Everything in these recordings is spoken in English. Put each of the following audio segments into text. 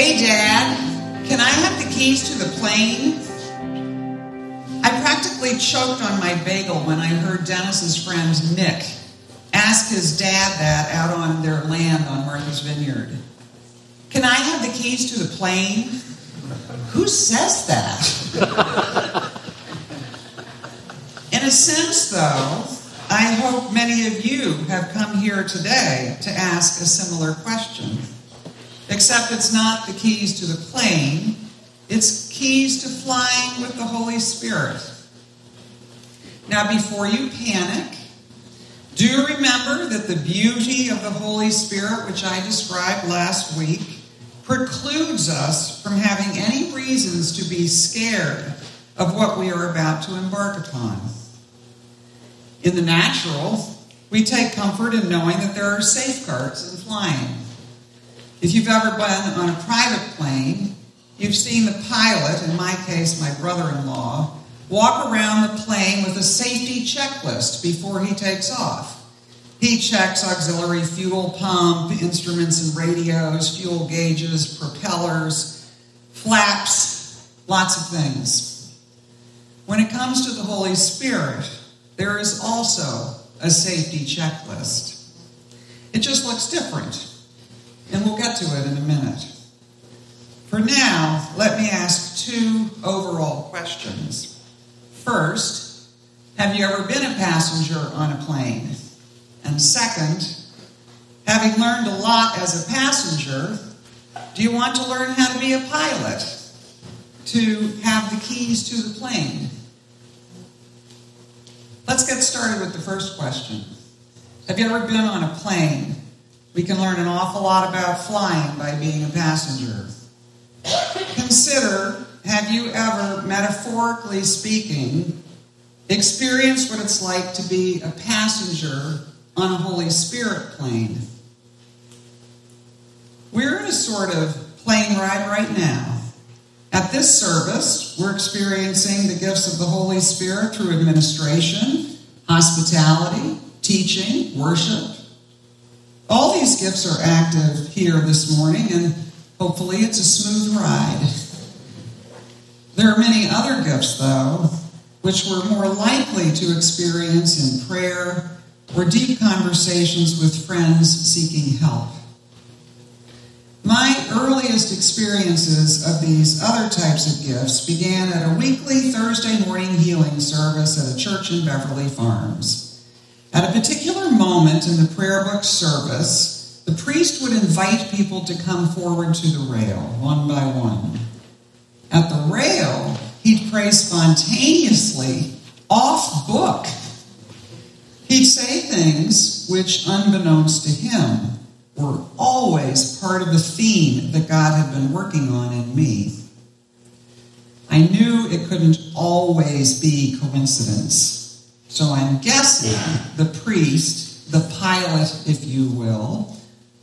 Hey, Dad, can I have the keys to the plane? I practically choked on my bagel when I heard Dennis's friend Nick ask his dad that out on their land on Martha's Vineyard. Can I have the keys to the plane? Who says that? In a sense, though, I hope many of you have come here today to ask a similar question. Except it's not the keys to the plane, it's keys to flying with the Holy Spirit. Now, before you panic, do remember that the beauty of the Holy Spirit, which I described last week, precludes us from having any reasons to be scared of what we are about to embark upon. In the natural, we take comfort in knowing that there are safeguards in flying. If you've ever been on a private plane, you've seen the pilot, in my case, my brother-in-law, walk around the plane with a safety checklist before he takes off. He checks auxiliary fuel pump, instruments and radios, fuel gauges, propellers, flaps, lots of things. When it comes to the Holy Spirit, there is also a safety checklist. It just looks different, and we'll get to it in a minute. For now, let me ask two overall questions. First, have you ever been a passenger on a plane? And second, having learned a lot as a passenger, do you want to learn how to be a pilot, to have the keys to the plane? Let's get started with the first question. Have you ever been on a plane? We can learn an awful lot about flying by being a passenger. Consider, have you ever, metaphorically speaking, experienced what it's like to be a passenger on a Holy Spirit plane? We're in a sort of plane ride right now. At this service, we're experiencing the gifts of the Holy Spirit through administration, hospitality, teaching, worship. All these gifts are active here this morning, and hopefully it's a smooth ride. There are many other gifts, though, which we're more likely to experience in prayer, or deep conversations with friends seeking help. My earliest experiences of these other types of gifts began at a weekly Thursday morning healing service at a church in Beverly Farms. At a particular moment in the prayer book service, the priest would invite people to come forward to the rail, one by one. At the rail, he'd pray spontaneously, off book. He'd say things which, unbeknownst to him, were always part of the theme that God had been working on in me. I knew it couldn't always be coincidence, so I'm guessing the priest, the pilot, if you will,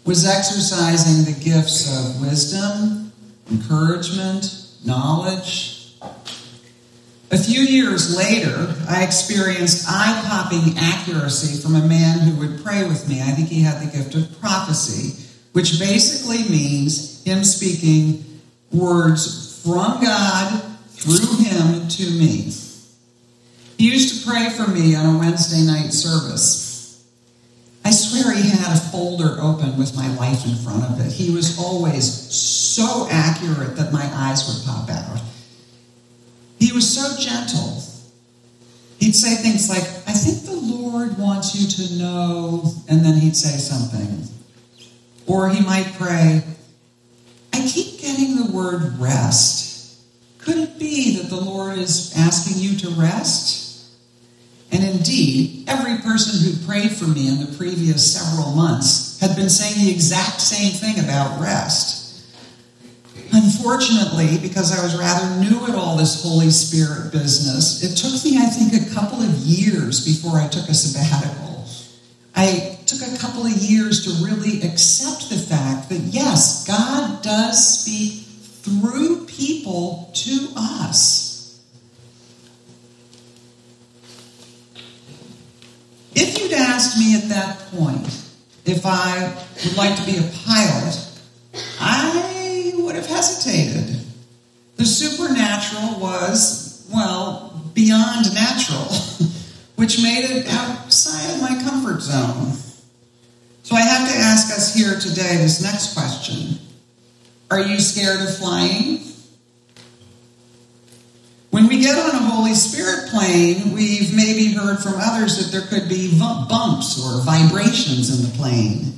was exercising the gifts of wisdom, encouragement, knowledge. A few years later, I experienced eye-popping accuracy from a man who would pray with me. I think he had the gift of prophecy, which basically means him speaking words from God through him to me. He used to pray for me on a Wednesday night service. I swear he had a folder open with my life in front of it. He was always so accurate that my eyes would pop out. He was so gentle. He'd say things like, I think the Lord wants you to know, and then he'd say something. Or he might pray, I keep getting the word rest. Could it be that the Lord is asking you to rest? And indeed, every person who prayed for me in the previous several months had been saying the exact same thing about rest. Unfortunately, because I was rather new at all this Holy Spirit business, it took me, I think, a couple of years before I took a sabbatical. I took a couple of years to really accept the fact that, yes, God does speak through people to us. If you'd asked me at that point if I would like to be a pilot, I would have natural was, well, beyond natural, which made it outside of my comfort zone. So I have to ask us here today this next question. Are you scared of flying? When we get on a Holy Spirit plane, we've maybe heard from others that there could be bumps or vibrations in the plane.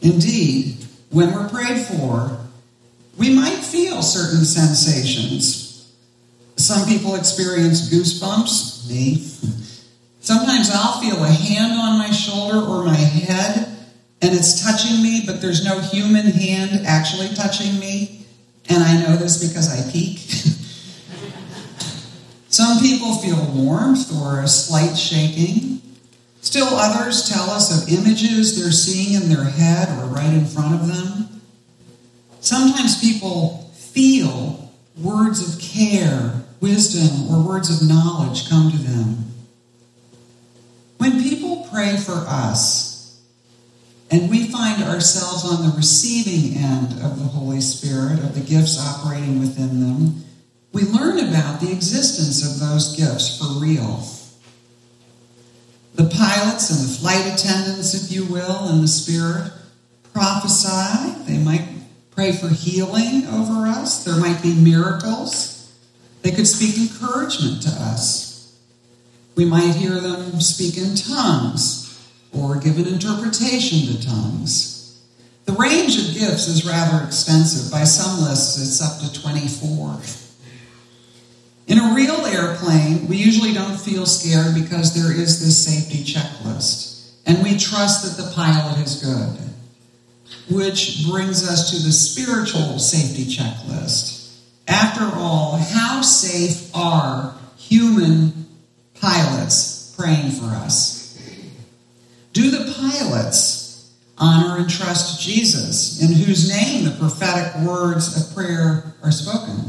Indeed, when we're prayed for, we might feel certain sensations. Some people experience goosebumps, me. Sometimes I'll feel a hand on my shoulder or my head, and it's touching me, but there's no human hand actually touching me. And I know this because I peek. Some people feel warmth or a slight shaking. Still others tell us of images they're seeing in their head or right in front of them. Sometimes people feel words of care, wisdom, or words of knowledge come to them. When people pray for us, and we find ourselves on the receiving end of the Holy Spirit, of the gifts operating within them, we learn about the existence of those gifts for real. The pilots and the flight attendants, if you will, in the Spirit, prophesy. They might pray for healing over us. There might be miracles. They could speak encouragement to us. We might hear them speak in tongues, or give an interpretation to tongues. The range of gifts is rather extensive. By some lists, it's up to 24. In a real airplane, we usually don't feel scared because there is this safety checklist, and we trust that the pilot is good, which brings us to the spiritual safety checklist. After all, how safe are human pilots praying for us? Do the pilots honor and trust Jesus, in whose name the prophetic words of prayer are spoken?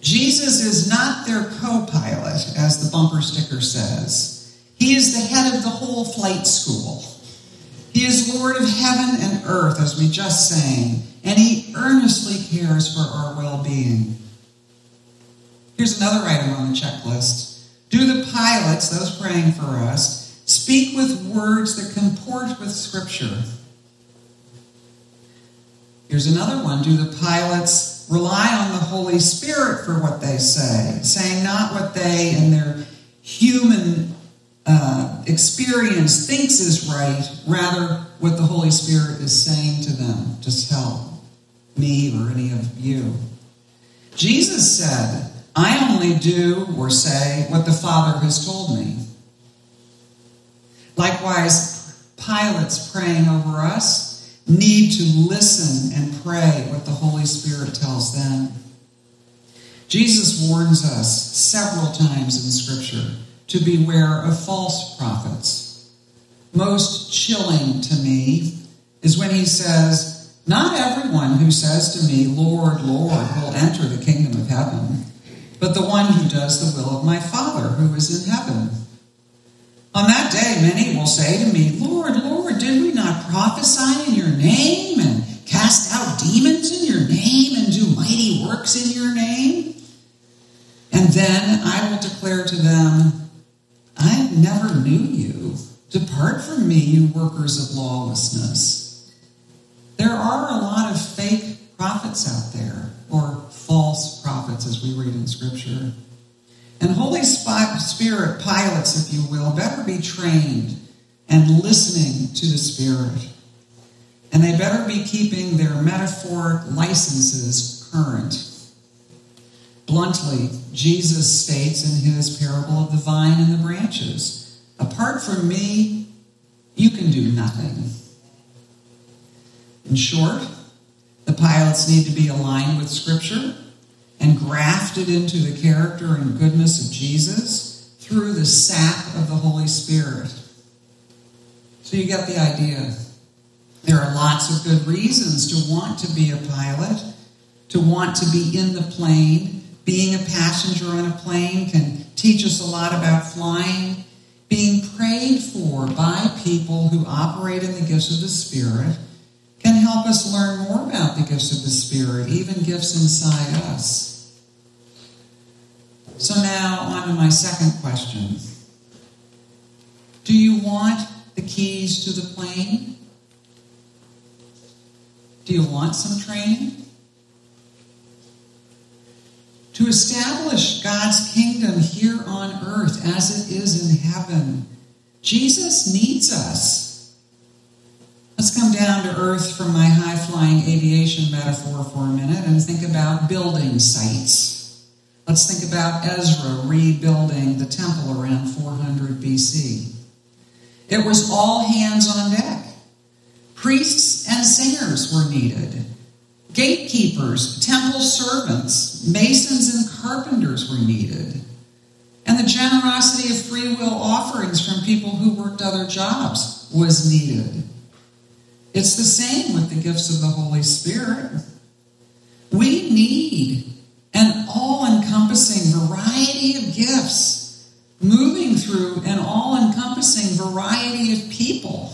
Jesus is not their co-pilot, as the bumper sticker says. He is the head of the whole flight school. He is Lord of heaven and earth, as we just sang, and he earnestly cares for our well-being. Here's another item on the checklist. Do the pilots, those praying for us, speak with words that comport with Scripture? Here's another one. Do the pilots rely on the Holy Spirit for what they say, saying not what they in their human experience thinks is right, rather what the Holy Spirit is saying to them? Just tell me or any of you. Jesus said, I only do or say what the Father has told me. Likewise, pilots praying over us need to listen and pray what the Holy Spirit tells them. Jesus warns us several times in Scripture to beware of false prophets. Most chilling to me is when he says, not everyone who says to me, Lord, Lord, will enter the kingdom of heaven, but the one who does the will of my Father who is in heaven. On that day, many will say to me, Lord, Lord, did we not prophesy in your name and cast out demons in your name and do mighty works in your name? And then I will declare to them, I never knew you. Depart from me, you workers of lawlessness. There are a lot of fake prophets out there, or false prophets as we read in Scripture. And Holy Spirit pilots, if you will, better be trained and listening to the Spirit. And they better be keeping their metaphoric licenses current. Bluntly, Jesus states in his parable of the vine and the branches, apart from me, you can do nothing. In short, the pilots need to be aligned with Scripture and grafted into the character and goodness of Jesus through the sap of the Holy Spirit. So you get the idea. There are lots of good reasons to want to be a pilot, to want to be in the plane. Being a passenger on a plane can teach us a lot about flying. Being prayed for by people who operate in the gifts of the Spirit can help us learn more about the gifts of the Spirit, even gifts inside us. So now on to my second question. Do you want the keys to the plane? Do you want some training? To establish God's kingdom here on earth as it is in heaven, Jesus needs us. Let's come down to earth from my high-flying aviation metaphor for a minute and think about building sites. Let's think about Ezra rebuilding the temple around 400 BC. It was all hands on deck. Priests and singers were needed. Gatekeepers, temple servants, masons and carpenters were needed. And the generosity of free will offerings from people who worked other jobs was needed. It's the same with the gifts of the Holy Spirit. We need an all-encompassing variety of gifts, moving through an all-encompassing variety of people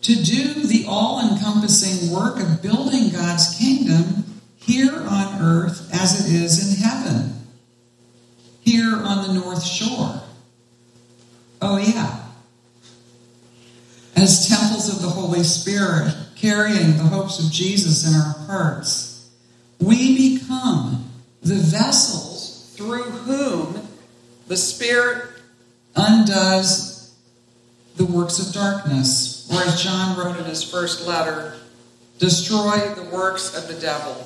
to do the all-encompassing work of building God's kingdom here on earth as it is in heaven, here on the North Shore. Oh, yeah. As temples of the Holy Spirit, carrying the hopes of Jesus in our hearts, we become the vessels through whom the Spirit undoes the works of darkness. Or as John wrote in his first letter, destroy the works of the devil.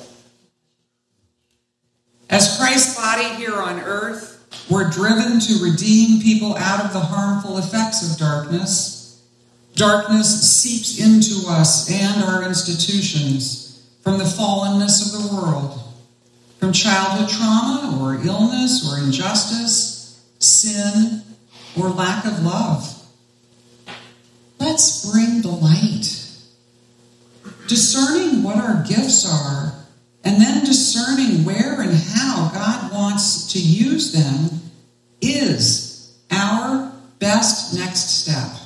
As Christ's body here on earth, we're driven to redeem people out of the harmful effects of darkness. Darkness seeps into us and our institutions from the fallenness of the world, from childhood trauma or illness or injustice, sin or lack of love. Let's bring the light. Discerning what our gifts are, and then discerning where and how God wants to use them is our best next step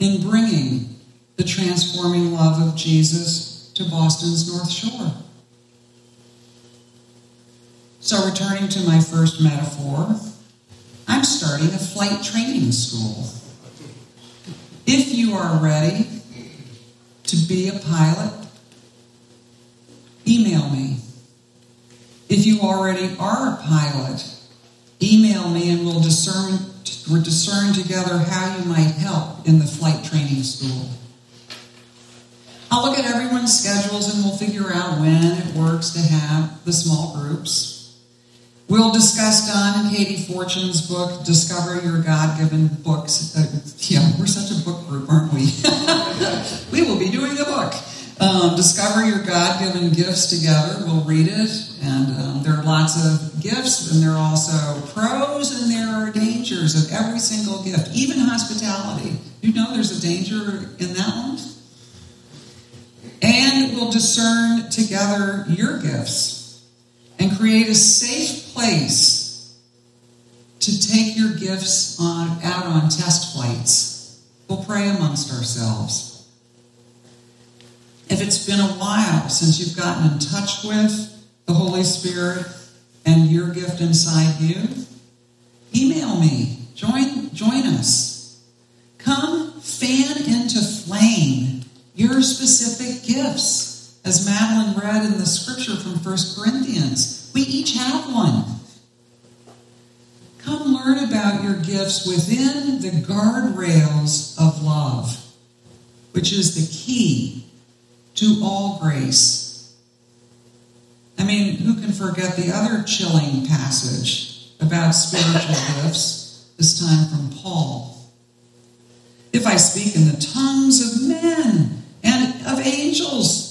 in bringing the transforming love of Jesus to Boston's North Shore. So returning to my first metaphor, I'm starting a flight training school. If you are ready to be a pilot, email me. If you already are a pilot, email me and we'll discern together how you might help in the flight training school. I'll look at everyone's schedules and we'll figure out when it works to have the small groups. We'll discuss Don and Katie Fortune's book, Discover Your God-Given Books. We're such a book group, aren't we? We will be doing the book. Discover Your God-Given Gifts together. We'll read it. And there are lots of gifts, and there are also pros, and there are dangers of every single gift, even hospitality. You know there's a danger in that one? And we'll discern together your gifts and create a safe place to take your gifts out on test flights. We'll pray amongst ourselves. If it's been a while since you've gotten in touch with the Holy Spirit and your gift inside you, email me. Join us. Come fan into flame your specific gifts. As Madeline read in the scripture from 1 Corinthians, we each have one. Come learn about your gifts within the guardrails of love, which is the key to all grace. I mean, who can forget the other chilling passage about spiritual gifts, this time from Paul? If I speak in the tongues of men and of angels,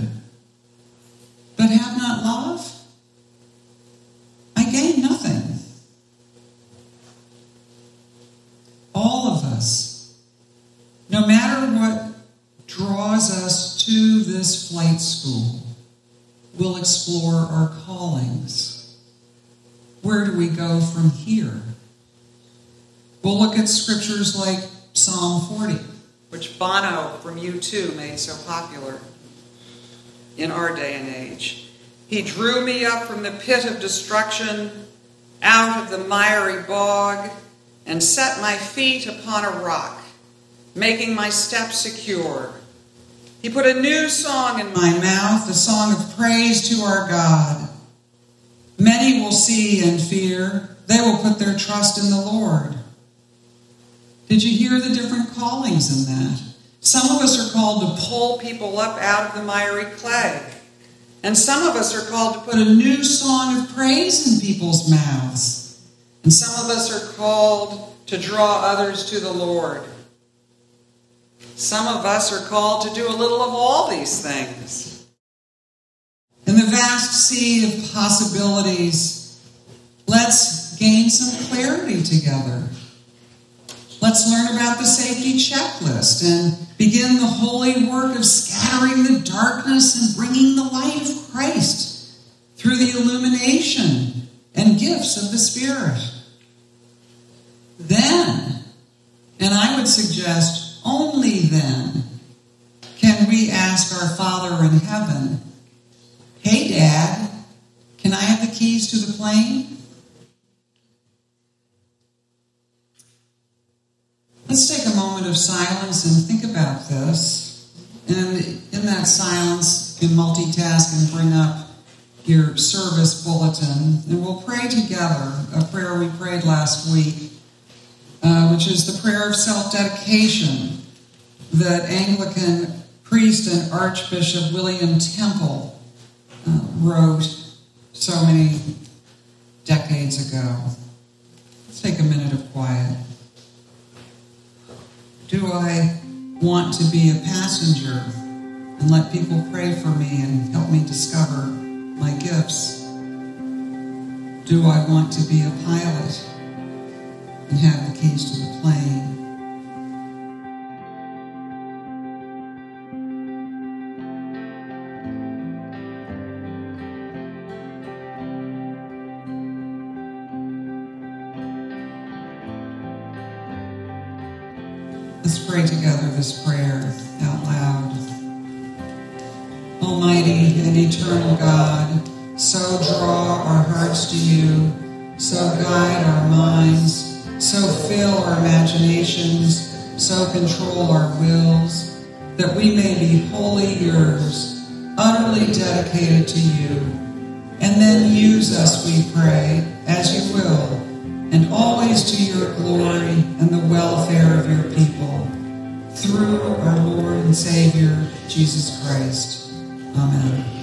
but have not love, I gain nothing. us to this flight school. We'll explore our callings. Where do we go from here? We'll look at scriptures like Psalm 40, which Bono from U2 made so popular in our day and age. He drew me up from the pit of destruction, out of the miry bog, and set my feet upon a rock, making my steps secure. He put a new song in my mouth, a song of praise to our God. Many will see and fear. They will put their trust in the Lord. Did you hear the different callings in that? Some of us are called to pull people up out of the miry clay. And some of us are called to put a new song of praise in people's mouths. And some of us are called to draw others to the Lord. Some of us are called to do a little of all these things. In the vast sea of possibilities, let's gain some clarity together. Let's learn about the safety checklist and begin the holy work of scattering the darkness and bringing the light of Christ through the illumination and gifts of the Spirit. Then, and I would suggest only then, can we ask our Father in heaven, "Hey, Dad, can I have the keys to the plane?" Let's take a moment of silence and think about this. And in that silence, you can multitask and bring up your service bulletin. And we'll pray together a prayer we prayed last week, which is the prayer of self-dedication that Anglican priest and Archbishop William Temple wrote so many decades ago. Let's take a minute of quiet. Do I want to be a passenger and let people pray for me and help me discover my gifts? Do I want to be a pilot and have the keys to the plane? Let's pray together this prayer out loud. Almighty and eternal God, so draw our hearts to you, so guide our minds, so fill our imaginations, so control our wills, that we may be wholly yours, utterly dedicated to you. And then use us, we pray, as you will, and always to your glory and the welfare of your people. Through our Lord and Savior, Jesus Christ. Amen.